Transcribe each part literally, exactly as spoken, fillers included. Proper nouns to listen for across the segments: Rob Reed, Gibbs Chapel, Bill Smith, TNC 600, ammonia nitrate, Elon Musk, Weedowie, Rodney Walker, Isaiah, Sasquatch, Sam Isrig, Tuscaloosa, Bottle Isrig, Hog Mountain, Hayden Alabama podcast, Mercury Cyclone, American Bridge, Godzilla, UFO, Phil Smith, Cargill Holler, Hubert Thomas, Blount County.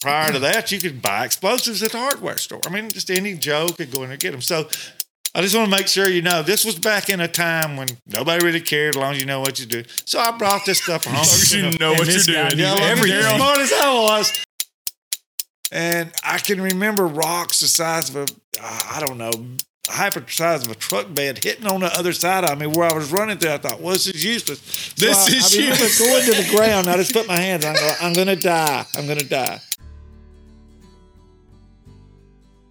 Prior to that, you could buy explosives at the hardware store. I mean, just any Joe could go in there and get them. So I just want to make sure you know this was back in a time when nobody really cared as long as you know what you do. So I brought this stuff home. As long as you know, know what you're doing. Yeah, every year. As smart as I was. And I can remember rocks the size of a, I don't know, hyper size of a truck bed hitting on the other side of me where I was running through. I thought, well, this is useless. This so I, is I useless. Going to the ground. I just put my hands on. I'm going to die. I'm going to die.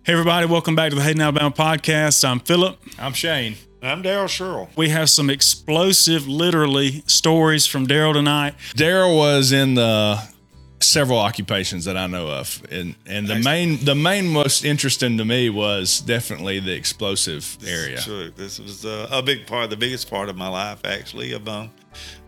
Hey, everybody. Welcome back to the Hayden Alabama podcast. I'm Philip. I'm Shane. I'm Daryl Sherrill. We have some explosive, literally, stories from Daryl tonight. Daryl was in the several occupations that I know of. And and the main the main most interesting to me was definitely the explosive area. This is true. This was uh, a big part, the biggest part of my life, actually, among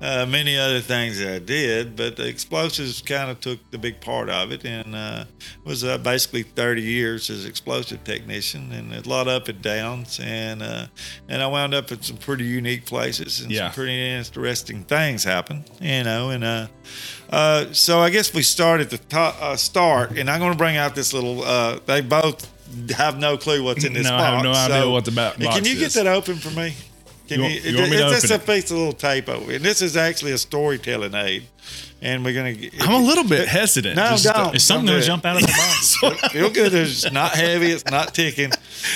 uh, many other things that I did. But the explosives kind of took the big part of it, and uh, was uh, basically thirty years as explosive technician, and a lot of up and downs. And uh, and I wound up at some pretty unique places, and yeah. some pretty interesting things happened, you know. And uh, uh, so I guess we start at the top, uh, start, and I'm going to bring out this little, uh, they both have no clue what's in this no, box. I have no idea so what the box is. Can you get that open for me? Can you, you, you want me to open it? It's a piece of little tape over. And this is actually a storytelling aid. And we're going to... I'm a little bit it, hesitant. No, Just don't. It's something going to jump out of the box. Feel good. It's not heavy. It's not ticking.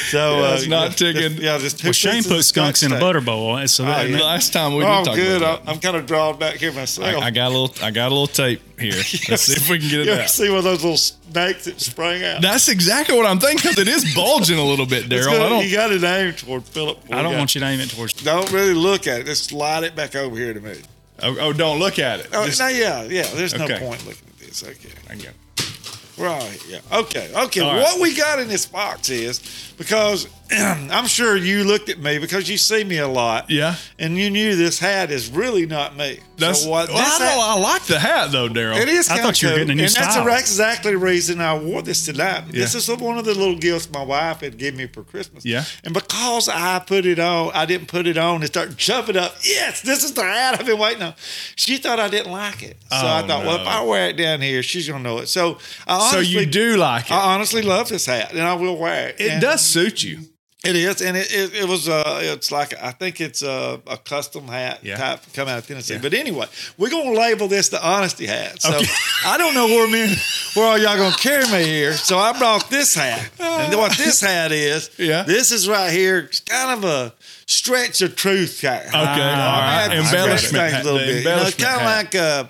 So yeah, it's uh, not you know, ticking. This, yeah, this two well, Shane put skunks in a butter bowl. So that, oh, yeah. Last time we oh, did talk good. about it. I'm kind of drawn back here myself. I, I got a little I got a little tape here. Let's see if we can get it you out. See one of those little snakes that sprang out? That's exactly what I'm thinking, because it is bulging a little bit, Daryl. You got it aimed toward Philip. I don't want you to aim it towards... Don't really look at it. Just slide it back over here to me. Oh, oh, don't look at it. Oh, Just, no, yeah, yeah. There's okay. no point looking at this. Okay. I get it. Right, yeah. Okay, okay. All what right. we got in this box is, because I'm sure you looked at me because you see me a lot. Yeah. And you knew this hat is really not me. That's so what. Well, I know. Hat, I like the hat, though, Daryl. It is I thought you were getting a new and style. And that's exactly the reason I wore this tonight. Yeah. This is one of the little gifts my wife had given me for Christmas. Yeah. And because I put it on, I didn't put it on and start jumping up. Yes, this is the hat I've been waiting on. She thought I didn't like it. So oh, I thought, no. well, if I wear it down here, she's going to know it. So I Honestly, so you do like it. I honestly love this hat, and I will wear it. It and does suit you. It is, and it it, it was uh, it's like I think it's a, a custom hat yeah. type come out of Tennessee. Yeah. But anyway, we're gonna label this the honesty hat. So okay. I don't know where men where all y'all gonna carry me here. So I brought this hat, and what this hat is, yeah. this is right here. It's kind of a stretch of truth hat. Okay, all right, embellishment hat. A little bit, you know, kind of like a.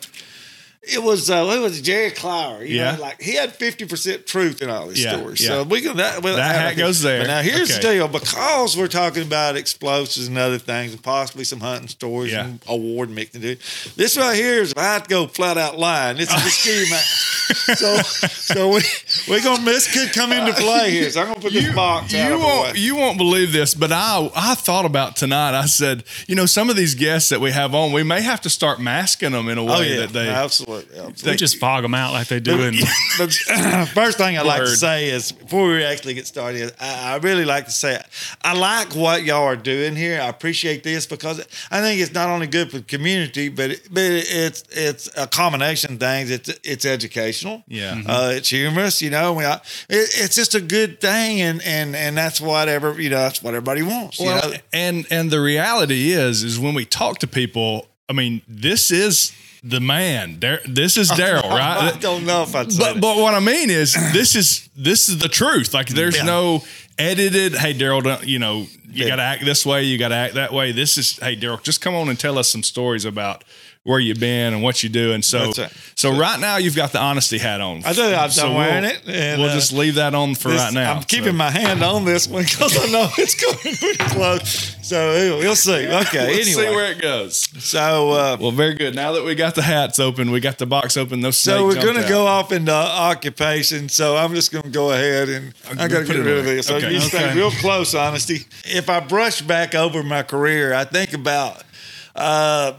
It was uh, it was Jerry Clower. You yeah. know, like he had fifty percent truth in all his yeah, stories. Yeah. So we can that, well, that hat goes there. But now here's okay. the deal, because we're talking about explosives and other things, and possibly some hunting stories yeah. and award mixing. Dude, this right here is if I had to go flat out lying. This is the scheme. So so we we're gonna this could come into play here. So I'm gonna put this you, box out. You won't you won't believe this, but I I thought about tonight. I said, you know, some of these guests that we have on, we may have to start masking them in a way oh, yeah. that they absolutely. Absolutely. They just fog them out like they do. And first thing I'd like to say is, before we actually get started, is I, I really like to say I like what y'all are doing here. I appreciate this, because I think it's not only good for the community, but it, but it's it's a combination of things. It's it's educational. Yeah, mm-hmm. uh, it's humorous. You know, I, it, it's just a good thing, and and and that's whatever you know. That's what everybody wants. Well, you know? and and the reality is, is when we talk to people, I mean, this is. The man, Dar- this is Daryl, right? I don't know if I'd say but, but what I mean is, this is this is the truth. Like, there's yeah. no edited, hey, Daryl, don't you know, you yeah. got to act this way, you got to act that way. This is, hey, Daryl, just come on and tell us some stories about where you've been and what you do. And so, right. so yeah. right now you've got the honesty hat on. I think I'm so wearing we'll, it. And, we'll uh, just leave that on for this, right now. I'm keeping so. my hand on this one because I know it's going pretty close. So we'll see. Okay, Let's anyway. see where it goes. So, uh, well, very good. Now that we got the hats open, we got the box open. Those so we're going to go off into occupation. So I'm just going to go ahead and I got to get rid of this. So okay. you okay. stay real close, honesty. If I brush back over my career, I think about uh,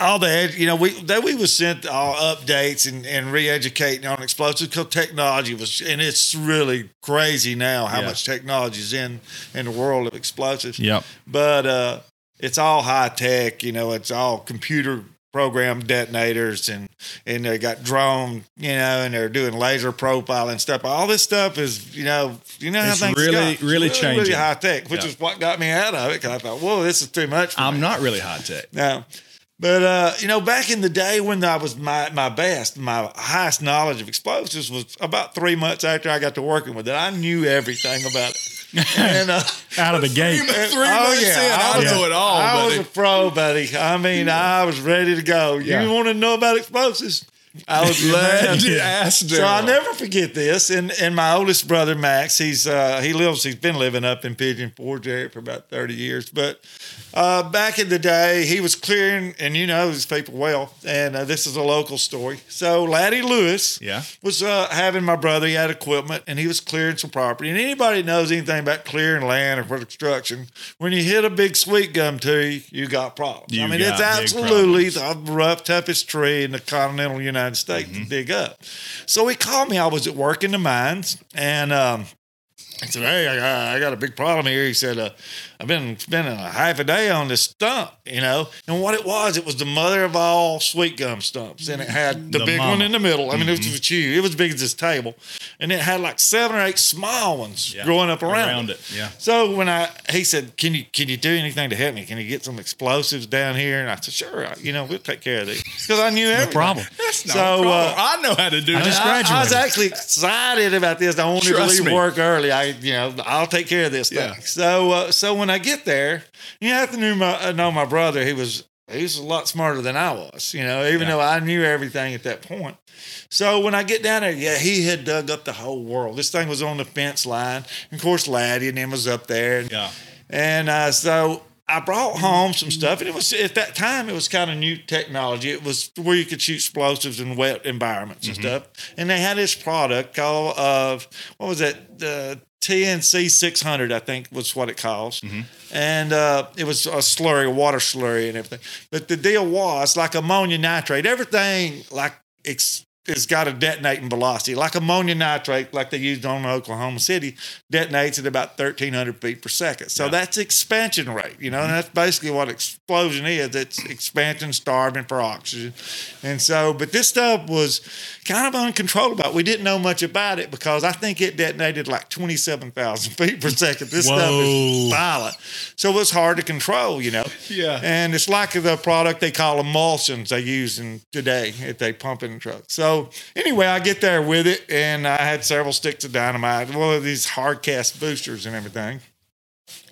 all the you know we that we was sent all updates and, and re-educating on explosives because technology was and it's really crazy now how yeah. much technology is in in the world of explosives. Yep. But uh, it's all high tech. You know, it's all computer program detonators, and, and they got drone, you know, and they're doing laser profiling stuff. All this stuff is, you know, you know how it's things really, got. It's really, really changing, really high tech, which yeah. is what got me out of it. Because I thought, whoa, this is too much for I'm me. Not really high tech. No, but uh, you know, back in the day when I was my my best, my highest knowledge of explosives was about three months after I got to working with it. I knew everything about it. And, uh, out of the gate. Three, three oh, yeah. I, was, I know it all, I buddy. I was a pro, buddy. I mean, yeah. I was ready to go. You yeah. want to know about explosives? I was glad to ask Daryl. So I'll never forget this. And and my oldest brother, Max, he's uh, he lives, he's been living up in Pigeon Forge area for about thirty years. But uh, back in the day, he was clearing, and you know these people well, and uh, this is a local story. So Laddie Lewis yeah. was uh, having my brother. He had equipment, and he was clearing some property. And anybody knows anything about clearing land or for construction, when you hit a big sweet gum tree, you got problems. You I mean, it's absolutely the rough, toughest tree in the continental United United States mm-hmm. to dig up. So he called me. I was at work in the mines, and um, I said, hey, I, I got a big problem here. He said, uh, I've been spending a half a day on this stump, you know. And what it was, it was the mother of all sweet gum stumps, and it had the, the big mama. one in the middle. I mean, mm-hmm. it was huge. It was big as this table. And it had like seven or eight small ones yeah. growing up around, around it. it. Yeah. So when I, he said, can you can you do anything to help me? Can you get some explosives down here? And I said, sure, I, you know, we'll take care of these. Because I knew everything. No problem. That's not so, a problem. Uh, I know how to do I that. Just graduated. I, I was actually excited about this. I wanted Trust to leave me. work early. I, you know, I'll take care of this yeah. thing. So, uh, so when When I get there, you have to know my, know my brother. He was he was a lot smarter than I was, you know, even yeah. though I knew everything at that point. So when I get down there, yeah, he had dug up the whole world. This thing was on the fence line. And of course, Laddie and him was up there. And, yeah. and uh, so I brought home some stuff. And it was at that time, it was kind of new technology. It was where you could shoot explosives in wet environments mm-hmm. and stuff. And they had this product called, uh, what was that? Uh, T N C six hundred, I think, was what it calls. Mm-hmm. And uh, it was a slurry, a water slurry and everything. But the deal was, like ammonia nitrate, everything like it's, it's got a detonating velocity. Like ammonia nitrate, like they used on Oklahoma City, detonates at about thirteen hundred feet per second. So yeah. that's expansion rate, you know, mm-hmm. and that's basically what explosion is. It's expansion starving for oxygen. And so, but this stuff was kind of uncontrollable. We didn't know much about it because I think it detonated like twenty-seven thousand feet per second. This Whoa. stuff is violent. So it was hard to control, you know. Yeah. And it's like the product they call emulsions they use in today if they pump in the truck. So, So anyway, I get there with it, and I had several sticks of dynamite, one of these hard cast boosters and everything.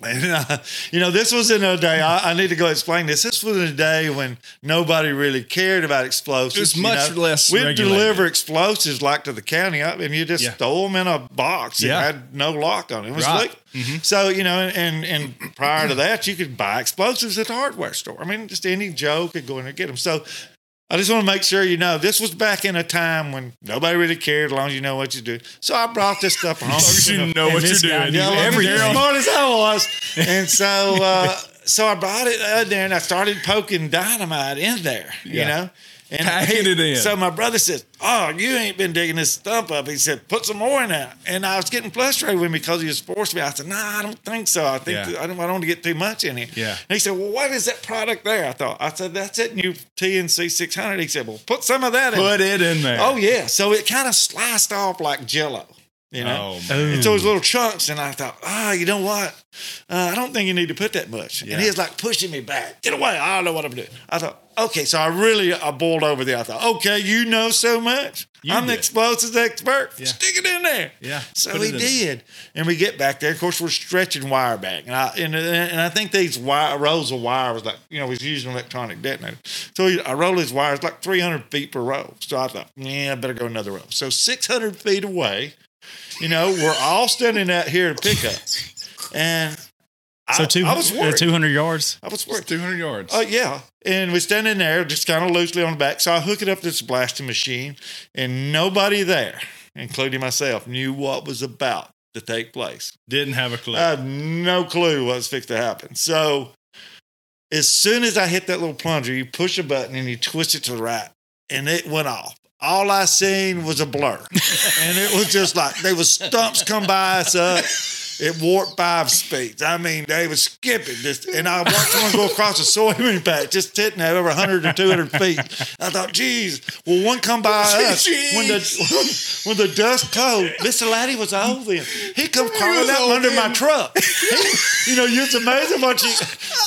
And, uh, you know, this was in a day, I, I need to go explain this. This was a day when nobody really cared about explosives. It was much you know? less We'd regulated. deliver explosives like to the county, and you just yeah. stole them in a box. Yeah. It had no lock on it. It was right. like, mm-hmm. So, you know, and, and prior to that, you could buy explosives at the hardware store. I mean, just any Joe could go in there and get them. So I just want to make sure you know this was back in a time when nobody really cared as long as you know what you do. So I brought this stuff home. As long as you know what you're doing. Yeah, as smart as I was. And so uh, so I brought it out there, and I started poking dynamite in there, yeah. you know. And packing it in. So my brother said, oh, you ain't been digging this stump up. He said, put some more in there. And I was getting frustrated with me because he was forced me. I said, no, nah, I don't think so. I think yeah. th- I don't I don't want to get too much in here. Yeah. And he said, well, what is that product there? I thought, I said, that's that new T N C six hundred. He said, well, put some of that in there. Put it in there. Oh, yeah. So it kind of sliced off like Jell-O. You know, oh, man. It's those little chunks, and I thought, ah, oh, you know what? Uh, I don't think you need to put that much. Yeah. And he was like pushing me back. Get away! I don't know what I'm doing. I thought, okay, so I really I boiled over there. I thought, okay, you know so much. You I'm did. the explosives expert. Yeah. Stick it in there. Yeah. So put he did, and we get back there. Of course, we're stretching wire back, and I and, and I think these wire, rolls of wire was like you know he's using electronic detonator. So he, I rolled his wires like three hundred feet per roll. So I thought, yeah, I better go another roll. So six hundred feet away. You know, we're all standing out here to pick up. And so two, I, I was worried. two hundred yards? I was worried. two hundred yards. Oh, uh, yeah. And we stand in there just kind of loosely on the back. So I hook it up to this blasting machine, and nobody there, including myself, knew what was about to take place. Didn't have a clue. I had no clue what was fixed to happen. So as soon as I hit that little plunger, you push a button, and you twist it to the right, and it went off. All I seen was a blur. And it was just like, they was stumps come by us up. at warp five speeds. I mean, they was skipping. Just, and I watched someone go across a soybean patch, just sitting there over one hundred or two hundred feet. I thought, geez, will one come by us? When the, when the dust cold, Mister Laddie was old then. He come crawling out under him. my truck. He, you know, it's amazing what you,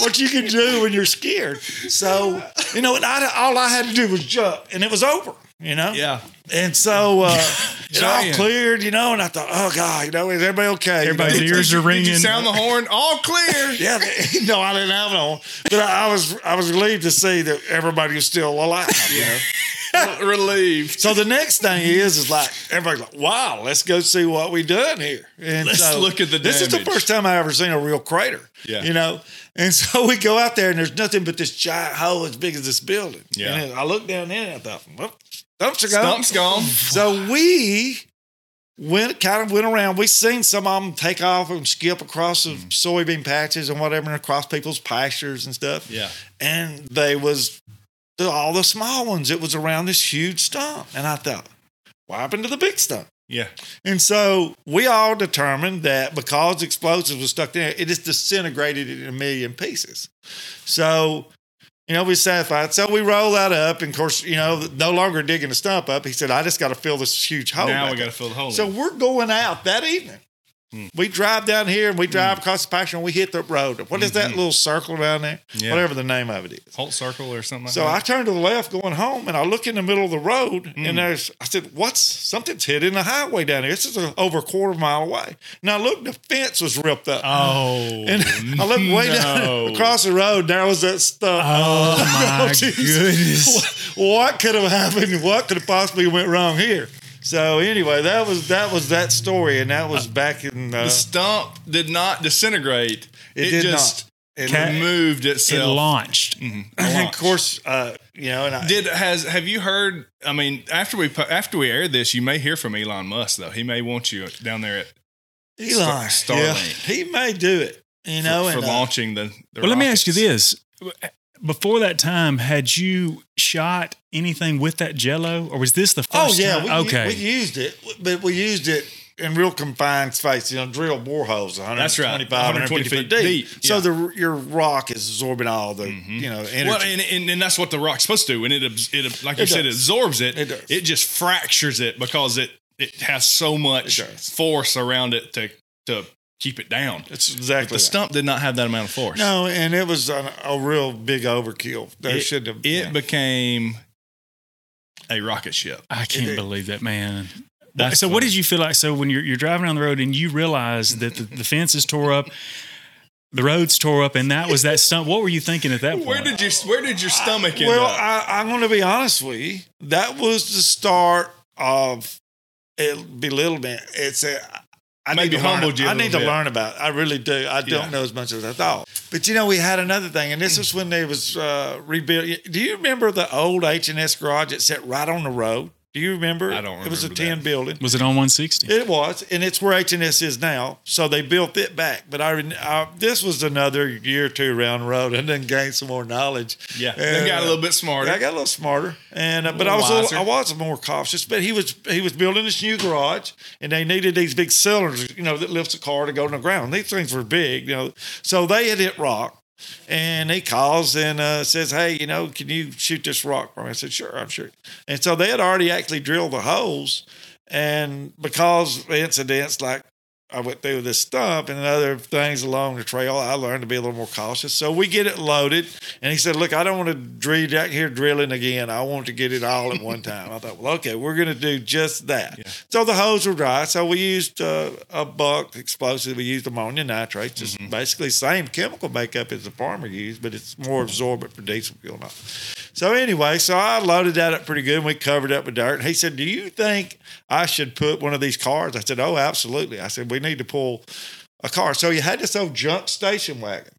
what you can do when you're scared. So, you know, and I, all I had to do was jump, and it was over. You know? Yeah. And so uh, it all cleared, you know, and I thought, oh, God, you know, is everybody okay? Everybody's you know, ears are ringing. Did you sound the horn? All clear. Yeah. They, no, I didn't have it on. But I, I was I was relieved to see that everybody was still alive, you know? Relieved. So the next thing is, is like, everybody's like, wow, let's go see what we done here. And let's so, look at the damage. This is the first time I ever seen a real crater. Yeah. You know? And so we go out there, and there's nothing but this giant hole as big as this building. Yeah. And I looked down there, and I thought, well, stumps are gone. Stumps gone. So we went, kind of went around. We seen some of them take off and skip across the mm. soybean patches and whatever, and across people's pastures and stuff. Yeah. And they was, all the small ones, it was around this huge stump. And I thought, what happened to the big stump? Yeah. And so we all determined that because explosives was stuck there, it just disintegrated it in a million pieces. So, you know, we satisfied. So we roll that up, and of course, you know, no longer digging the stump up. He said, I just got to fill this huge hole. Now we got to fill the hole. So in. We're going out that evening. Hmm. We drive down here, and we drive hmm. across the pasture, and we hit the road. What is mm-hmm. that little circle down there? Yeah. Whatever the name of it is. Holt Circle or something like so that. So I turned to the left going home, and I look in the middle of the road, hmm. and there's, I said, what's, something's hitting the highway down here. This is a, over a quarter mile away. And I looked, the fence was ripped up. Oh, and I looked way no. down across the road, and there was that stuff. Oh, oh my geez. goodness. What, what could have happened? What could have possibly went wrong here? So anyway, that was that was that story, and that was back in uh, the stump did not disintegrate. It, it did just not. It ca- moved itself. It launched. Mm-hmm. It launched. And of course, uh, you know. And I, did has have you heard? I mean, after we after we aired this, you may hear from Elon Musk though. He may want you down there at Elon Star, Starlink. Yeah, he may do it. You know, for, and, for uh, launching the. the well, rockets. Let me ask you this. Before that time, had you shot anything with that Jello, or was this the first? Oh yeah, time? We, okay. we used it, but we used it in real confined space. You know, drill boreholes, one twenty-five, one fifty feet deep. So yeah. the your rock is absorbing all the mm-hmm. you know energy. Well, and, and and that's what the rock's supposed to do. And it it like you it said, does. it absorbs it. It does. It just fractures it because it it has so much force around it to to. keep it down. That's exactly. But the right. stump did not have that amount of force. No, and it was a, a real big overkill. They it, should have. It yeah. became a rocket ship. I can't it, believe that, man. That's so, funny. What did you feel like? So, when you're you're driving down the road and you realize that the, the fence is tore up, the road's tore up, and that was that stump. What were you thinking at that point? Where did your Where did your stomach I, end well, up? Well, I, I'm going to be honest with you. That was the start of it belittlement. It's a I Maybe need to, learn, you I need to learn about it. I really do. I don't yeah. know as much as I thought. But, you know, we had another thing, and this was when they was uh, rebuilding. Do you remember the old H and S garage that sat right on the road? Do you remember? I don't remember. It was a tin building. Was it on one sixty? It was, and it's where H and S is now, so they built it back. But I, I this was another year or two around the road, and then gained some more knowledge. Yeah, and, they got a little bit smarter. Yeah, I got a little smarter, and uh, but I was a little, I was more cautious. But he was he was building this new garage, and they needed these big cylinders, you know, that lifts a car to go to the ground. These things were big, you know, so they had hit rock. And he calls and uh, says, hey, you know, can you shoot this rock for me? I said, sure, I'm sure. And so they had already actually drilled the holes. And because of incidents like I went through this stump and other things along the trail, I learned to be a little more cautious. So we get it loaded. And he said, look, I don't want to drill out here drilling again. I want to get it all at one time. I thought, well, okay, we're going to do just that. Yeah. So the holes were dry. So we used uh, a buck explosive. We used ammonia nitrate, just mm-hmm. basically the same chemical makeup as the farmer used, but it's more absorbent for diesel fuel. Not. So anyway, so I loaded that up pretty good. And we covered it up with dirt. And he said, do you think I should put one of these cars? I said, oh, absolutely. I said, we need to pull a car. So you had this old junk station wagon.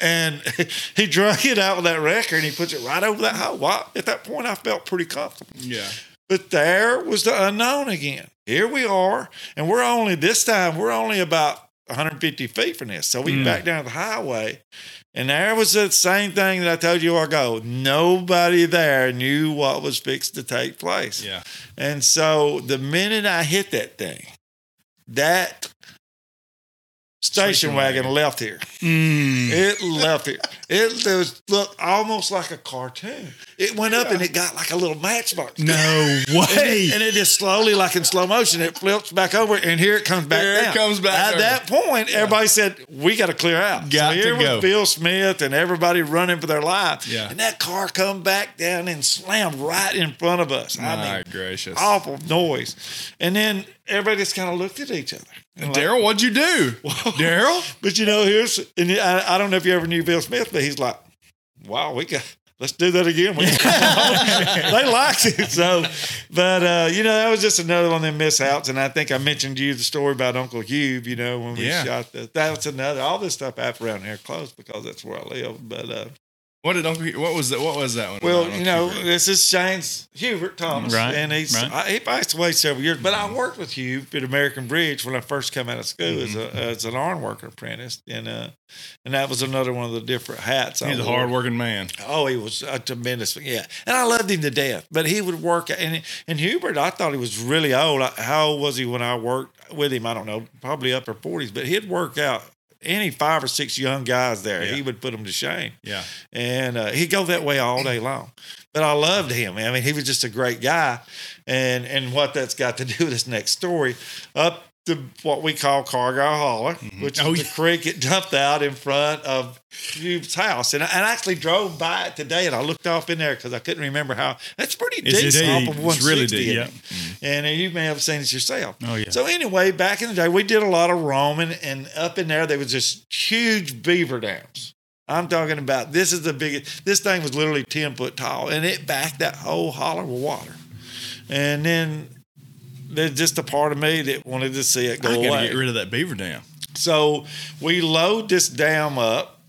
And he drug it out with that wrecker, and he puts it right over that hole. Well, at that point, I felt pretty comfortable. Yeah. But there was the unknown again. Here we are, and we're only, this time, we're only about one hundred fifty feet from this. So we mm. back down the highway, and there was the same thing that I told you ago. Nobody there knew what was fixed to take place. Yeah. And so the minute I hit that thing, that station wagon, wagon left here. Mm. It left here. It, it was, looked almost like a cartoon. It went up yeah. and it got like a little matchbox. No way. And, and it just slowly, like in slow motion, it flips back over and here it comes back here down. It comes back At over. that point, yeah. everybody said, we got to clear out. Got so here to was go. Phil Smith and everybody running for their life. Yeah. And that car come back down and slammed right in front of us. My I mean, gracious. Awful noise. And then everybody just kind of looked at each other. Like, Daryl, what'd you do? Daryl? But, you know, here's, and I, I don't know if you ever knew Bill Smith, but he's like, wow, we got, let's do that again. They liked it. So, but, uh, you know, that was just another one of them mishouts. And I think I mentioned to you the story about Uncle Hube, you know, when we yeah. shot the, that's another, all this stuff happened around here close because that's where I live. But, uh, What did Uncle? What was that? What was that one? Well, you know, Hubert. This is Shane's Hubert Thomas, right? And he's right. I, he passed away several years. But mm-hmm. I worked with Hubert at American Bridge when I first came out of school mm-hmm. as a, as an iron worker apprentice, and uh, and that was another one of the different hats. He's I a hard working man. Oh, he was a tremendous, yeah. And I loved him to death. But he would work, and and Hubert, I thought he was really old. How old was he when I worked with him? I don't know, probably upper forties. But he'd work out. Any five or six young guys there, yeah. he would put them to shame. Yeah. And uh, he'd go that way all day long. But I loved him. I mean, he was just a great guy. And and what that's got to do with this next story, up to what we call Cargill Holler, mm-hmm. which oh, is the yeah. creek it dumped out in front of Hube's house. And I, and I actually drove by it today, and I looked off in there because I couldn't remember how. That's pretty deep it's off of one sixty. It's really deep, yeah. Mm-hmm. And you may have seen it yourself. Oh, yeah. So anyway, back in the day, we did a lot of roaming, and up in there, there was just huge beaver dams. I'm talking about this is the biggest. This thing was literally ten foot tall, and it backed that whole holler with water. And then there's just a part of me that wanted to see it go I gotta away. Get rid of that beaver dam. So we load this dam up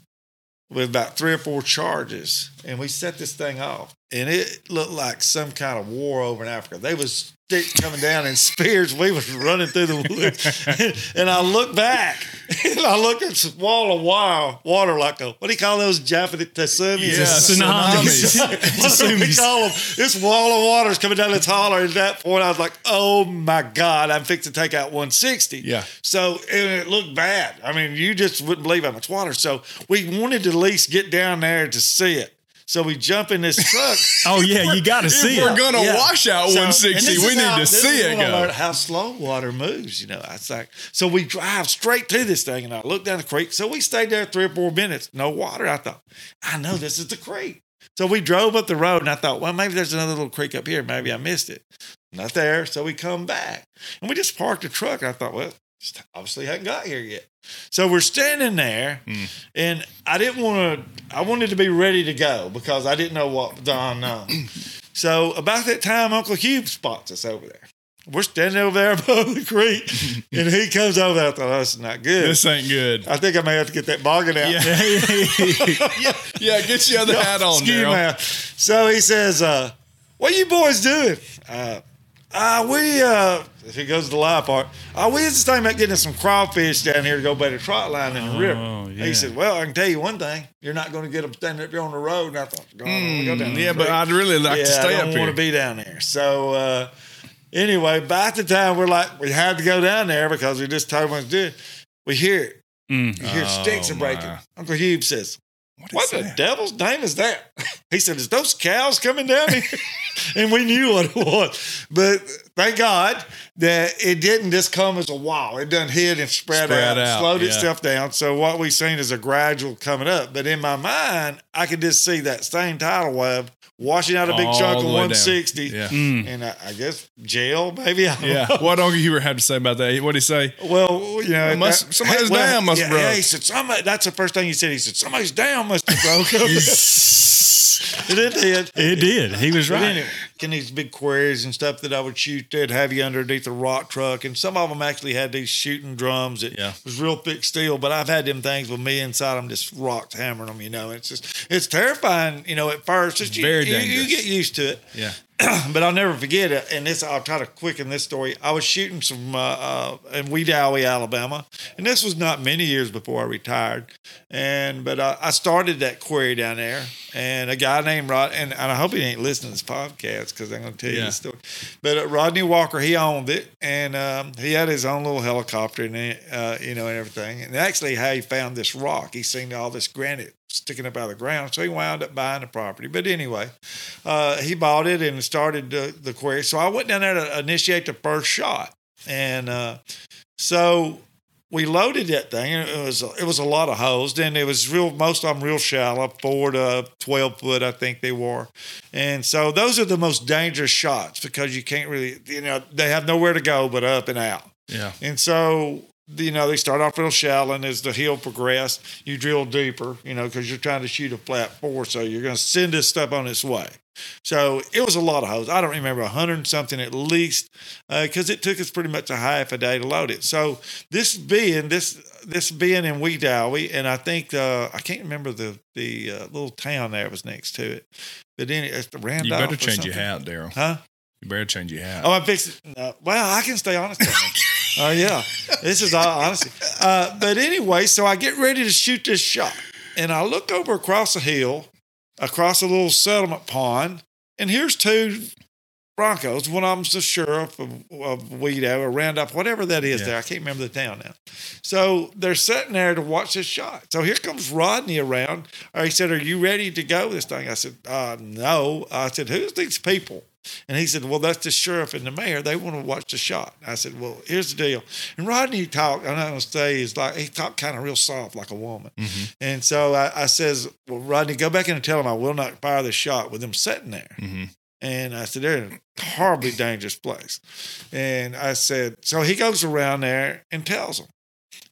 with about three or four charges, and we set this thing off. And it looked like some kind of war over in Africa. They was sticks coming down in spears. We was running through the woods. And I look back, and I look at this wall of wire, water like a, what do you call those Japanese tsunamis? Yeah, tsunamis. What do we call them? This wall of water is coming down this holler. At that point, I was like, oh, my God, I'm fixing to take out one sixty. Yeah. So and it looked bad. I mean, you just wouldn't believe how much water. So we wanted to at least get down there to see it. So we jump in this truck. Oh, yeah, you got to see it. We're going to yeah. wash out so, one sixty. We need how, to see it go. How slow water moves, you know. I was like, so we drive straight to this thing, and I look down the creek. So we stayed there three or four minutes. No water. I thought, I know this is the creek. So we drove up the road, and I thought, well, maybe there's another little creek up here. Maybe I missed it. Not there. So we come back, and we just parked the truck. And I thought, well, just obviously hadn't got here yet. So we're standing there, mm. and I didn't want to, I wanted to be ready to go because I didn't know what was unknown. So about that time, Uncle Hube spots us over there. We're standing over there above the creek, and he comes over there. I thought, oh, this is not good. This ain't good. I think I may have to get that bogging out. Yeah, yeah, yeah, get your other Yo, hat on, Daryl. So he says, uh, what are you boys doing? Uh, Uh, we, uh, if it goes to the live part, uh, we just thinking about getting some crawfish down here to go bait a trot line in the oh, river. Yeah. He said, well, I can tell you one thing. You're not going to get them standing up here on the road. And I thought, God, mm, go down yeah, but I'd really like yeah, to stay up here. I don't want to be down there. So, uh, anyway, by the time we're like, we had to go down there because we just told them to do it. We hear it. Mm. We hear oh, sticks are breaking. My. Uncle Hube says, What, what the that? devil's name is that? He said, is those cows coming down here? And we knew what it was. But thank God that it didn't just come as a wall. It done hit and spread, spread out, out, slowed yeah. itself down. So what we've seen is a gradual coming up. But in my mind, I could just see that same tidal wave washing out a big All chunk of one sixty. Yeah. Mm. And I, I guess jail, maybe. Yeah. Know. What Uncle Hubert had to say about that? What did he say? Well, you know. Must, that, somebody's well, down must have yeah, broke. Yeah, he said, somebody, that's the first thing he said. He said, somebody's down must have broke. And it did. It did. He was right. Anyway, and these big quarries and stuff that I would shoot, they'd have you underneath a rock truck. And some of them actually had these shooting drums. It yeah. was real thick steel, but I've had them things with me inside them, just rocks hammering them, you know. It's just, it's terrifying, you know, at first. It's Very you, dangerous. You, you get used to it. Yeah. but I'll never forget it. And this, I'll try to quicken this story. I was shooting some uh, uh, in Weedowie, Alabama, and this was not many years before I retired. And but I, I started that quarry down there, and a guy named Rod, and, and I hope he ain't listening to this podcast because I'm going to tell yeah. you the story. But uh, Rodney Walker, he owned it, and um, he had his own little helicopter and uh, you know and everything. And actually, how he found this rock, he seen all this granite sticking up out of the ground, so he wound up buying the property. But anyway, uh, he bought it and started the, the quarry. So I went down there to initiate the first shot, and uh, so we loaded that thing. It was it was a lot of hose, and it was real. Most of them real shallow, four to twelve foot, I think they were. And so those are the most dangerous shots because you can't really, you know, they have nowhere to go but up and out. Yeah, and so. You know, they start off real shallow, and as the hill progressed, you drill deeper, you know, because you're trying to shoot a flat four, so you're going to send this stuff on its way. So it was a lot of hose. I don't remember, a hundred and something at least, because uh, it took us pretty much a half a day to load it. So this being, this this being in Weedowie, and I think, uh, I can't remember the, the uh, little town there was next to it, but then it's the Randolph. You better change your hat, Daryl. Huh? You better change your hat. Oh, I'm fixing no. Well, I can stay honest. Oh, uh, yeah. This is all honesty. Uh, but anyway, so I get ready to shoot this shot. And I look over across a hill, across a little settlement pond, and here's two Broncos. One of them's the sheriff of, of Weedow or Randolph, whatever that is yeah. there. I can't remember the town now. So they're sitting there to watch this shot. So here comes Rodney around. He said, "Are you ready to go this thing?" I said, uh, "No." I said, "Who's these people?" And he said, "Well, that's the sheriff and the mayor. They want to watch the shot." I said, "Well, here's the deal." And Rodney talked, I'm not going to say, he's like, he talked kind of real soft like a woman. Mm-hmm. And so I, I says, "Well, Rodney, go back in and tell him I will not fire the shot with them sitting there." Mm-hmm. And I said, "They're in a horribly dangerous place." And I said, so he goes around there and tells them.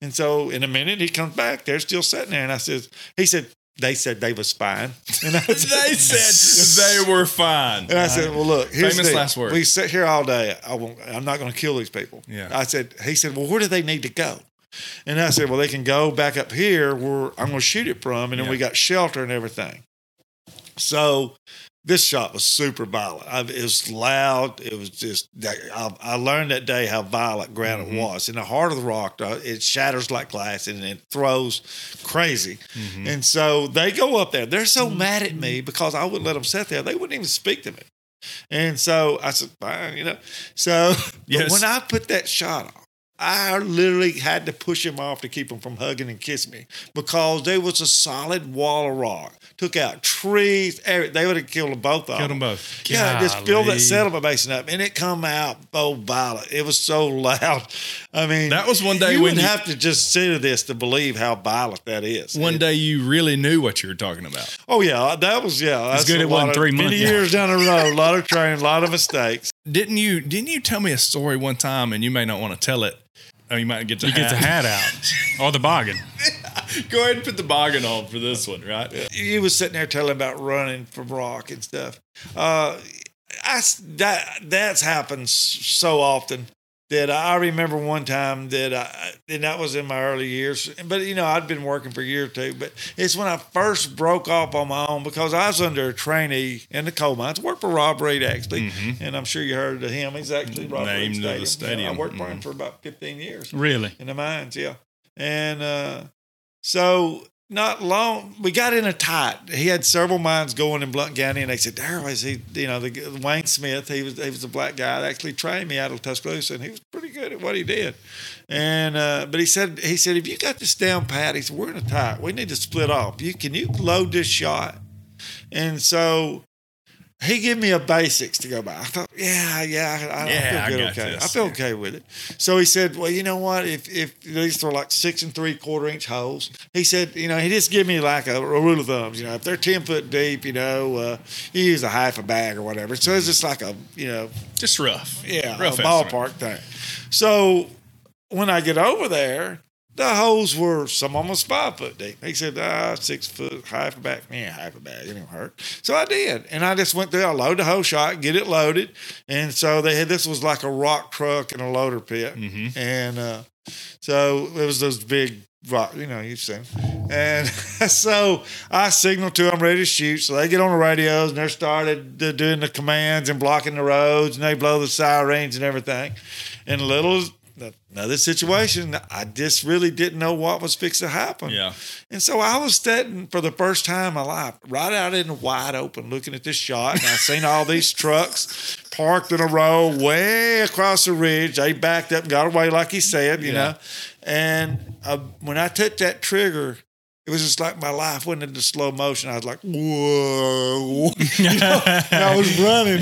And so in a minute, he comes back. They're still sitting there. And I says, he said, "They said they was fine." And I said, they said they were fine. And I said, "Well, look, here's famous last word. We sit here all day. I won't, I'm not going to kill these people." Yeah. I said, he said, "Well, where do they need to go?" And I said, "Well, they can go back up here where I'm going to shoot it from. And then yeah. we got shelter and everything." So this shot was super violent. I, it was loud. It was just, I, I learned that day how violent granite mm-hmm. was. In the heart of the rock, it shatters like glass and it throws crazy. Mm-hmm. And so they go up there. They're so mm-hmm. mad at me because I wouldn't let them sit there. They wouldn't even speak to me. And so I said, "Fine," you know. So yes. when I put that shot off, I literally had to push him off to keep him from hugging and kissing me because there was a solid wall of rock. Took out trees. Everything. They would have killed them both. Killed them both. Yeah, golly. Just filled that settlement basin up, and it come out so violent. It was so loud. I mean, that was one day you when you have to just sit to this to believe how violent that is. One it, day you really knew what you were talking about. Oh yeah, that was yeah. That's good. It wasn't three months. Many years down the road, a lot of training, a lot of mistakes. Didn't you? Didn't you tell me a story one time, and you may not want to tell it. Oh, you might get the, you hat. Get the hat out or the boggin. Go ahead and put the boggin on for this one, right? Yeah. He was sitting there telling about running from rock and stuff. Uh, I, that that's happened so often that I remember one time that I, and that was in my early years, but you know, I'd been working for a year or two, but it's when I first broke off on my own because I was under a trainee in the coal mines. I worked for Rob Reed, actually, mm-hmm. and I'm sure you heard of him. He's actually Rob Reed Stadium. The stadium. You know, I worked mm-hmm. for him for about fifteen years. Really? In the mines, yeah. And, uh, So not long, we got in a tight. He had several mines going in Blount County, and they said, "Daryl, is he?" You know, the, Wayne Smith. He was he was a black guy that actually trained me out of Tuscaloosa, and he was pretty good at what he did. And uh, but he said he said "If you got this down pat," he said, "we're in a tight. We need to split off. You can you load this shot?" And so he gave me a basics to go by. I thought, yeah, yeah, I, yeah, I feel good. I okay. This. I feel okay with it. So he said, "Well, you know what? If if these are like six and three quarter inch holes," he said, you know, he just give me like a, a rule of thumbs. You know, if they're ten foot deep, you know, uh, you use a half a bag or whatever. So it's just like a, you know, just rough, yeah, rough a ballpark thing. So when I get over there, the holes were, some almost five foot deep. He said, ah, six foot, half a bag. Man, half a bag, it didn't hurt. So I did. And I just went through, I loaded the whole shot, get it loaded. And so they had, this was like a rock truck and a loader pit. Mm-hmm. And uh, so it was those big rock, you know, you've seen. And so I signaled to them, ready to shoot. So they get on the radios and they're started doing the commands and blocking the roads and they blow the sirens and everything. And little, another situation, I just really didn't know what was fixing to happen. Yeah. And so I was standing for the first time in my life, right out in the wide open, looking at this shot. And I seen all these trucks parked in a row way across the ridge. They backed up and got away like he said, you yeah. know. And I, when I took that trigger, it was just like my life went into slow motion. I was like, whoa. You know, and I was running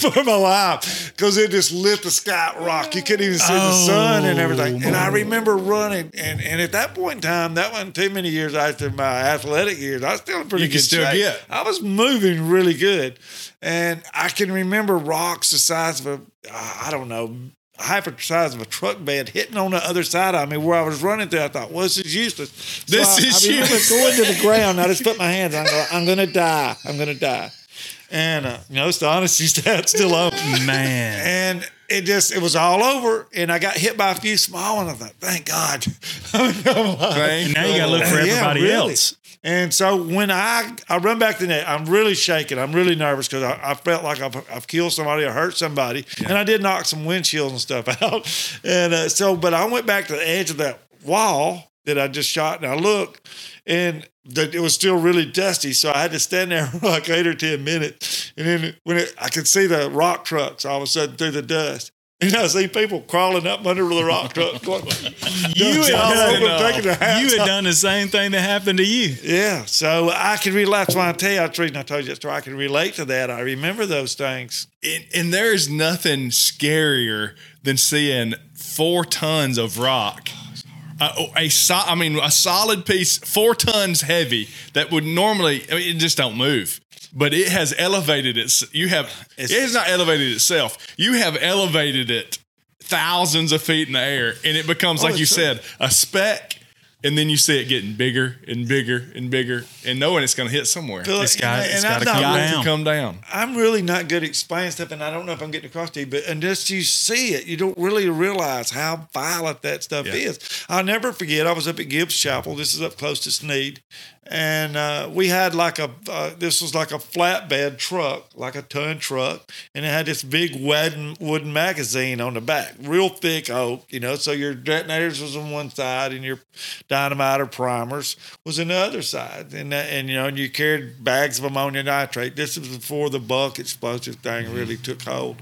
for my life because it just lit the sky rock. You couldn't even see oh, the sun and everything. And I remember running. And, and at that point in time, that wasn't too many years after my athletic years. I was still in pretty you good still shape. Get. I was moving really good. And I can remember rocks the size of a, I don't know, hyper size of a truck bed hitting on the other side of me where I was running through. I thought, well, this is useless. So this I, is I useless. Going to the ground. I just put my hands on it. I'm going to die. I'm going to die. And, uh, you know, it's the honesty stat still on. Man. And it just, it was all over. And I got hit by a few small ones. I thought, thank God. I mean, thank now God. You got to look for everybody yeah, really. Else. And so when I, I run back to the net, I'm really shaking. I'm really nervous because I, I felt like I've, I've killed somebody or hurt somebody. Yeah. And I did knock some windshields and stuff out. And uh, so, but I went back to the edge of that wall that I just shot. And I looked and the, it was still really dusty. So I had to stand there for like eight or ten minutes. And then when it, I could see the rock trucks all of a sudden through the dust. And I see people crawling up under the rock truck. Going, you, had done, the you had done the same thing that happened to you. Yeah. So I can relate. That's why I tell you, that's the reason I told you that story. I can relate to that. I remember those things. And, and there is nothing scarier than seeing four tons of rock. Uh, a so, I mean, a solid piece, four tons heavy that would normally, I mean, it just don't move. But it has elevated its. You have. It's, it has not elevated itself. You have elevated it thousands of feet in the air, and it becomes, oh, like you true. Said, a speck. And then you see it getting bigger and bigger and bigger, and knowing it's going to hit somewhere. Phil, it's got, it's got to come down. come down. I'm really not good at explaining stuff, and I don't know if I'm getting across to you, but unless you see it, you don't really realize how violent that stuff yeah. is. I'll never forget, I was up at Gibbs Chapel. This is up close to Snead. And uh, we had like a, uh, this was like a flatbed truck, like a ton truck. And it had this big wooden, wooden magazine on the back, real thick oak, you know. So your detonators was on one side and your dynamite or primers was on the other side. And, that, and you know, and you carried bags of ammonia nitrate. This was before the bulk explosive thing really took hold.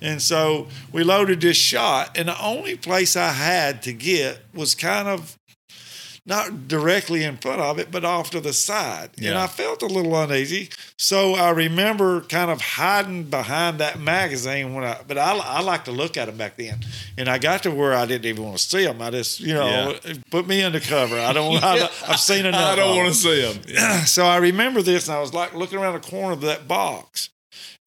And so we loaded this shot. And the only place I had to get was kind of, not directly in front of it, but off to the side. Yeah. And I felt a little uneasy. So I remember kind of hiding behind that magazine when I, but I, I like to look at them back then. And I got to where I didn't even want to see them. I just, you know, yeah. it put me undercover. I don't, yeah. I, I've seen enough. I don't want to see them. Yeah. So I remember this and I was like looking around the corner of that box.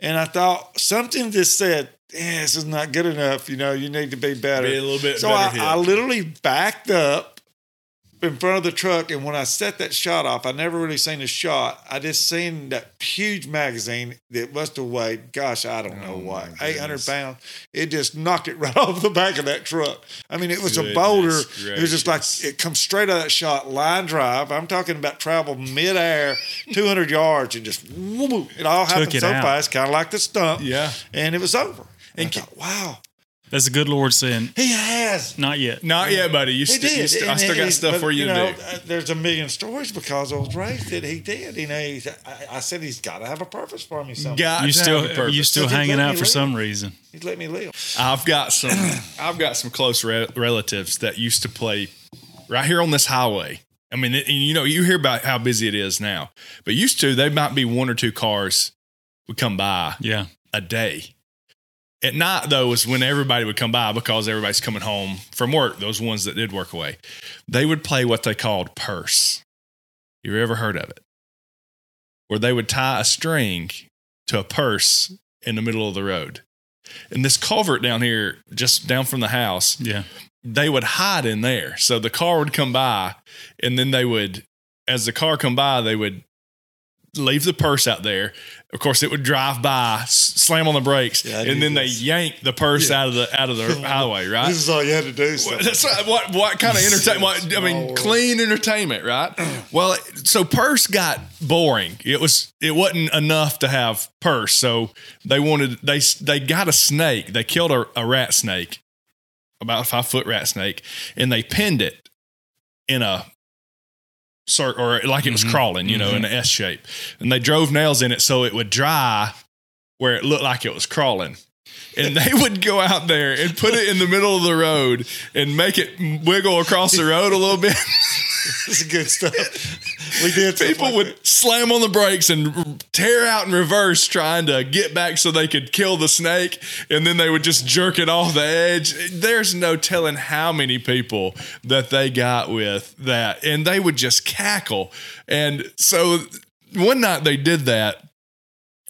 And I thought something just said, eh, this is not good enough. You know, you need to be better. Be a little bit so better. So I, I literally backed up in front of the truck, and when I set that shot off, I never really seen a shot. I just seen that huge magazine that must have weighed, gosh, I don't know oh what, eight hundred pounds. It just knocked it right off the back of that truck. I mean, it was goodness a boulder. Gracious. It was just like, it comes straight out of that shot, line drive. I'm talking about travel midair, two hundred yards, and just, whoop, it all happened it so out. Fast, kind of like the stump. Yeah. And it was over. And, and I thought, wow. That's the good Lord saying. He has. Not yet. Not yet, buddy. You, st- you st- I still got stuff but, for you, you know, to do. Uh, there's a million stories because of those races that he did. You know, he's, I, I said he's got to have a purpose for me. Something. You still you still hanging out for live. Some reason. He's let me live. I've got some. I've got some close re- relatives that used to play right here on this highway. I mean, it, you know, you hear about how busy it is now, but used to they might be one or two cars would come by. Yeah. A day. At night, though, was when everybody would come by because everybody's coming home from work, those ones that did work away. They would play what they called purse. You ever heard of it? Where they would tie a string to a purse in the middle of the road. And this culvert down here, just down from the house, yeah, they would hide in there. So the car would come by, and then they would, as the car come by, they would leave the purse out there. Of course, it would drive by, slam on the brakes, yeah, and then this. they yank the purse yeah. out of the out of the highway. Right? This is all you had to do. So. That's right. What what kind of entertainment? I mean, world. Clean entertainment, right? Well, so purse got boring. It was it wasn't enough to have purse, so they wanted they they got a snake. They killed a, a rat snake, about a five foot rat snake, and they pinned it in a. Cir- or like it was mm-hmm. crawling, you know, mm-hmm. in an S shape. And they drove nails in it so it would dry where it looked like it was crawling. And they would go out there and put it in the middle of the road and make it wiggle across the road a little bit. This is good stuff. We did. People like would that. slam on the brakes and tear out in reverse trying to get back so they could kill the snake. And then they would just jerk it off the edge. There's no telling how many people that they got with that. And they would just cackle. And so one night they did that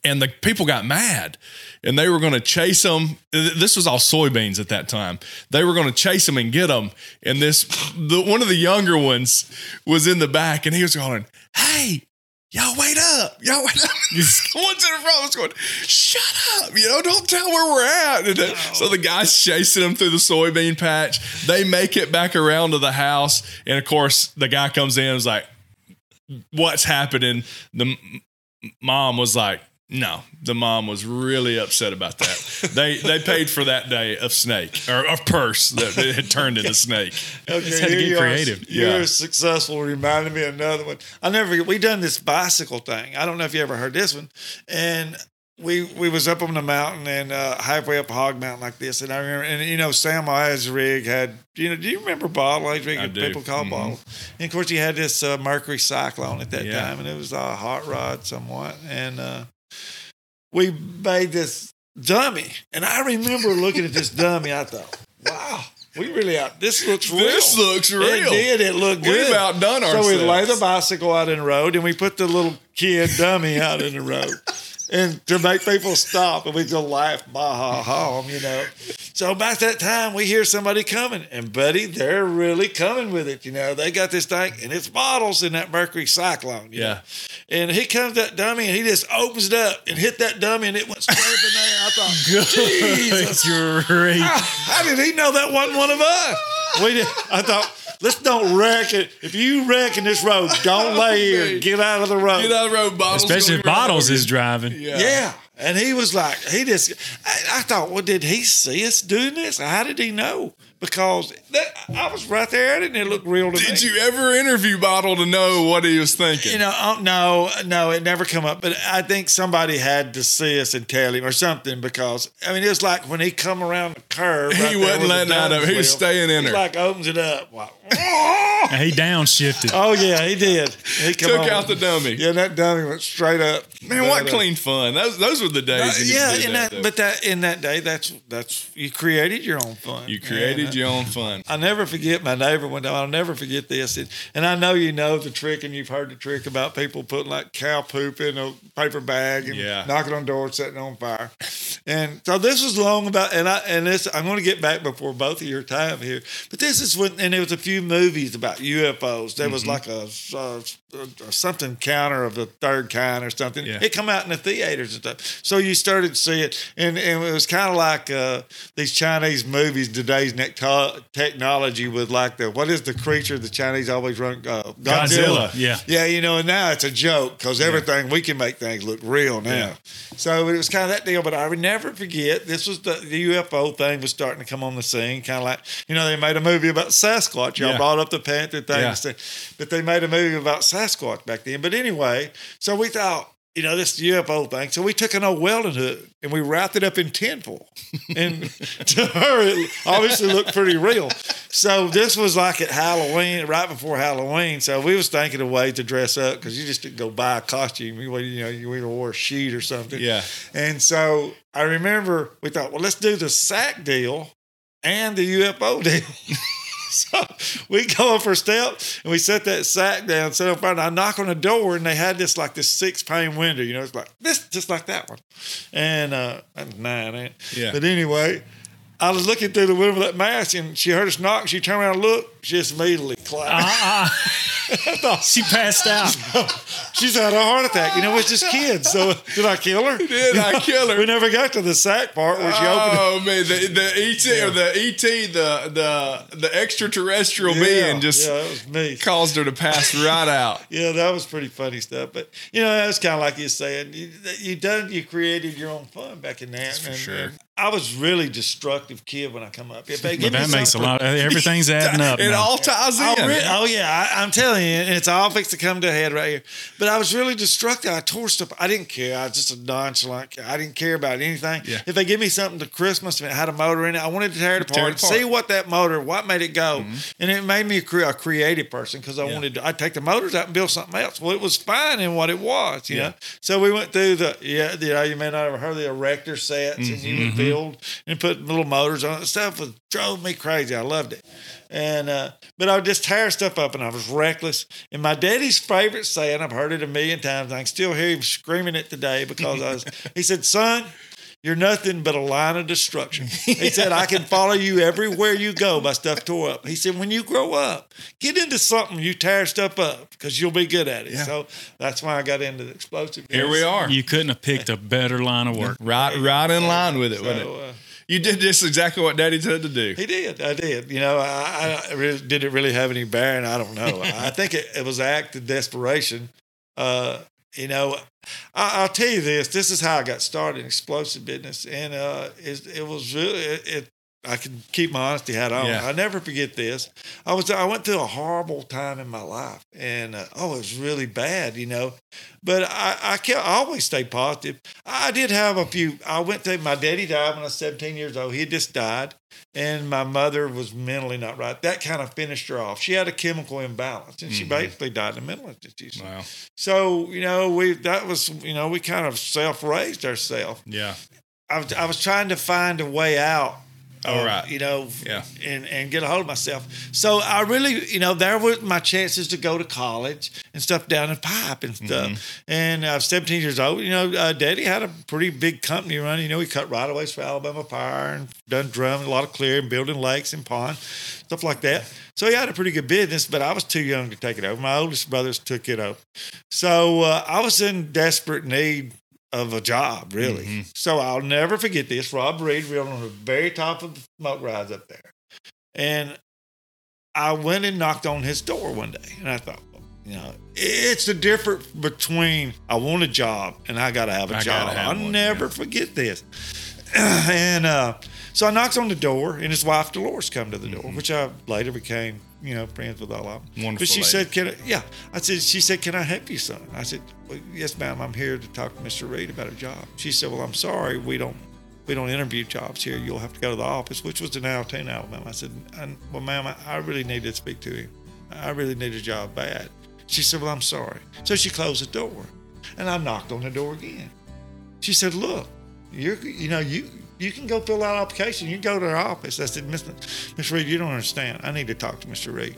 and the people got mad. And they were going to chase them. This was all soybeans at that time. They were going to chase them and get them. And this, the, one of the younger ones was in the back, and he was going, "Hey, y'all wait up. Y'all wait up." The ones in front was going, "Shut up. You know, don't tell where we're at." And then, oh. So the guy's chasing them through the soybean patch. They make it back around to the house. And, of course, the guy comes in and is like, "What's happening?" The mom was like, No, the mom was really upset about that. They they paid for that day of snake or of purse that it had turned into snake. Okay, had to get creative. Are, yeah. You're successful. Reminded me of another one. I never. We done this bicycle thing. I don't know if you ever heard this one. And we we was up on the mountain and uh, halfway up Hog Mountain like this. And I remember. And you know, Sam Isrig had. You know, do you remember Bottle Isrig? I do. People call mm-hmm. Bottle. And of course, you had this uh, Mercury Cyclone at that yeah. time, and it was a uh, hot rod somewhat, and. Uh, We made this dummy, and I remember looking at this dummy. I thought, "Wow, we really out. This looks real. This looks real. It did. It looked good. We've outdone ourselves." So we lay the bicycle out in the road, and we put the little kid dummy out in the road, and to make people stop, and we just laugh, bah ha hum, you know. So about that time, we hear somebody coming, and buddy, they're really coming with it. You know, they got this thing, and it's Bottles in that Mercury Cyclone. You yeah. know? And he comes that dummy, and he just opens it up and hit that dummy, and it went straight up in there. I thought, Jesus, great. How, how did he know that wasn't one of us? We did, I thought, let's don't wreck it. If you wreck in this road, don't lay here. Get out of the road. Get out of the road, Bottles. Especially if Bottles is driving. Yeah. yeah. And he was like, he just, I, I thought, well, did he see us doing this? How did he know? Because that, I was right there at it and it looked real to did me. Did you ever interview Bottle to know what he was thinking? You know, um, no, no, it never come up. But I think somebody had to see us and tell him or something because, I mean, it was like when he come around the curve. Right he wasn't letting out of it. He was staying in there. He like opens it up. Like, he downshifted. Oh, yeah, he did. He come took on. out the dummy. Yeah, that dummy went straight up. Man, right what up. Clean fun. Those, those were the days. Uh, yeah, in that, that but that in that day, that's that's you created your own fun. You created and, your own fun. I'll never forget my neighbor one time. I'll never forget this. And, and I know you know the trick, and you've heard the trick about people putting like cow poop in a paper bag and yeah. knocking on doors, setting on fire. And so this was long about, and I and this I'm going to get back before both of your time here. But this is when, and there was a few movies about U F Os. There mm-hmm. was like a, a, a something counter of the third kind or something. Yeah. It come out in the theaters and stuff. So you started to see it, and, and it was kind of like uh, these Chinese movies, today's necto- technology with like the, what is the creature the Chinese always run? Uh, Godzilla. Godzilla. Yeah. Yeah, you know, and now it's a joke because everything, yeah. we can make things look real now. Yeah. So it was kind of that deal, but I would never forget, this was the, the U F O thing was starting to come on the scene, kind of like, you know, they made a movie about Sasquatch. Y'all yeah. brought up the Panther thing, yeah. but they made a movie about Sasquatch back then. But anyway, so we thought, you know, this U F O thing. So we took an old welding hood and we wrapped it up in tinfoil. And to her, it obviously looked pretty real. So this was like at Halloween, right before Halloween. So we was thinking of ways to dress up because you just didn't go buy a costume. You, you know, you either wore a sheet or something. Yeah. And so I remember we thought, well, let's do the sack deal and the U F O deal. So we go up for a step and we set that sack down, set up front. I knock on the door and they had this like this six pane window, you know, it's like this, just like that one. And uh, that's nine, ain't it? Yeah. But anyway, I was looking through the window with that mask and she heard us knock. She turned around and looked, she just immediately climb. Uh-uh. She passed out. No, she's had a heart attack. You know, it's just kids. So did I kill her? Did you I know, kill her? We never got to the sack part where she oh, opened. Oh man, the, the E T yeah. or the E T, the the the extraterrestrial yeah, being just yeah, that was me. Caused her to pass right out. Yeah, that was pretty funny stuff. But you know, that's kind of like you saying you, you done you created your own fun back in that. For and, sure. And, I was really destructive kid when I come up here. But that makes a lot. Everything's adding up. It now. All ties in. Really, oh, yeah. I, I'm telling you, it's all fixed to come to a head right here. But I was really destructive. I tore stuff. I didn't care. I was just a nonchalant. I didn't care about anything. Yeah. If they give me something to Christmas and it had a motor in it, I wanted to tear it apart, tear it apart. see what that motor, what made it go. Mm-hmm. And it made me a, cre- a creative person because I yeah. wanted to, I'd take the motors out and build something else. Well, it was fine in what it was, you yeah. know. So we went through the, yeah, the, you may not have heard of the erector sets mm-hmm. and you would build and put little motors on it. Stuff was drove me crazy. I loved it. And uh, but I would just tear stuff up and I was reckless. And my daddy's favorite saying, I've heard it a million times, I can still hear him screaming it today because I was he said, "Son, you're nothing but a line of destruction." He said, "I can follow you everywhere you go." My stuff tore up. He said, "When you grow up, get into something you tear stuff up because you'll be good at it." Yeah. So that's why I got into the explosive. Here we are. You couldn't have picked a better line of work. Right, right in line with it, so, wasn't it? Uh, You did just exactly what Daddy said to do. He did. I did. You know, I, I really, did it really have any bearing? I don't know. I think it, it was an act of desperation. Uh, you know, I, I'll tell you this. This is how I got started in explosive business. And uh, it, it was really, it, it, I can keep my honesty hat on. Yeah. I never forget this. I was I went through a horrible time in my life, and uh, oh, it was really bad, you know. But I I, kept, I always stay positive. I did have a few. I went through. My daddy died when I was seventeen years old. He had just died, and my mother was mentally not right. That kind of finished her off. She had a chemical imbalance, and mm-hmm. she basically died in mental institution. Wow. So you know we that was you know we kind of self raised ourselves. Yeah. I was I was trying to find a way out. All um, right. You know, yeah. and, and get a hold of myself. So I really, you know, there were my chances to go to college and stuff down in Pipe and stuff. Mm-hmm. And I was seventeen years old. You know, uh, Daddy had a pretty big company running. You know, he cut right aways for Alabama Fire and done drum, a lot of clearing, building lakes and ponds, stuff like that. So he had a pretty good business, but I was too young to take it over. My oldest brothers took it over. So uh, I was in desperate need of a job, really. Mm-hmm. So I'll never forget this. Rob Reed, we were on the very top of the smoke rise up there. And I went and knocked on his door one day. And I thought, well, you know, it's the difference between I want a job and I got to have a I job. Have I'll one, never yeah. forget this. And uh, so I knocked on the door, and his wife, Dolores, come to the mm-hmm. door, which I later became, you know, friends with all of them. Wonderful but she lady. said, "Can I?" Yeah, I said. She said, "Can I help you, son?" I said, "Well, yes, ma'am. I'm here to talk to Mister Reed about a job." She said, "Well, I'm sorry, we don't, we don't interview jobs here. You'll have to go to the office," which was in Altoona, Alabama. I said, I, "Well, ma'am, I, I really need to speak to him. I really need a job bad." She said, "Well, I'm sorry." So she closed the door, and I knocked on the door again. She said, "Look, you're, you know, you." You can go fill out an application. You can go to her office. I said, Miss, Miss Reed, you don't understand. I need to talk to Mister Reed.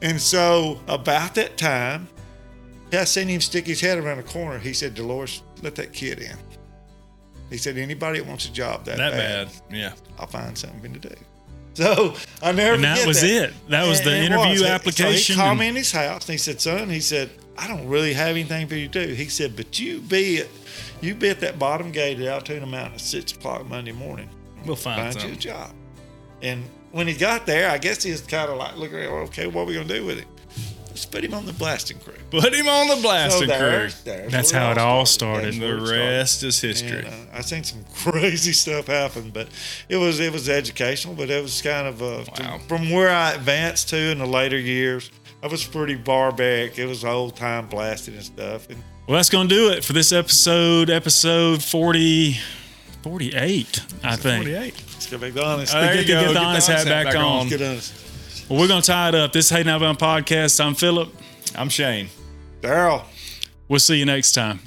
And so about that time, I seen him stick his head around the corner. He said, Dolores, let that kid in. He said, anybody that wants a job that, that bad, bad, yeah, I'll find something to do. So I never forget that. And that was that. it. That was and, the and interview was. application. So he called me in his house, and he said, son, he said, I don't really have anything for you to do. He said, but you be at, you be at that bottom gate at Altoona Mountain at six o'clock Monday morning. We'll find, find you a job. And when he got there, I guess he was kind of like, looking at, okay, what are we going to do with him? Let's put him on the blasting crew. Put him on the blasting so there, crew. There, That's how it all started. started. The rest started. is history. And, uh, I seen some crazy stuff happen, but it was it was educational, but it was kind of uh, wow. from where I advanced to in the later years. I was pretty barbaric. It was old time blasting and stuff. And well, that's going to do it for this episode, episode forty, forty-eight, I think. forty-eight Let's get back to honest. There get, you get, go. Get the honest hat back, back on. on. Get honest. Well, we're going to tie it up. This is Hayden Alabama Podcast. I'm Phillip. I'm Shane. Daryl. We'll see you next time.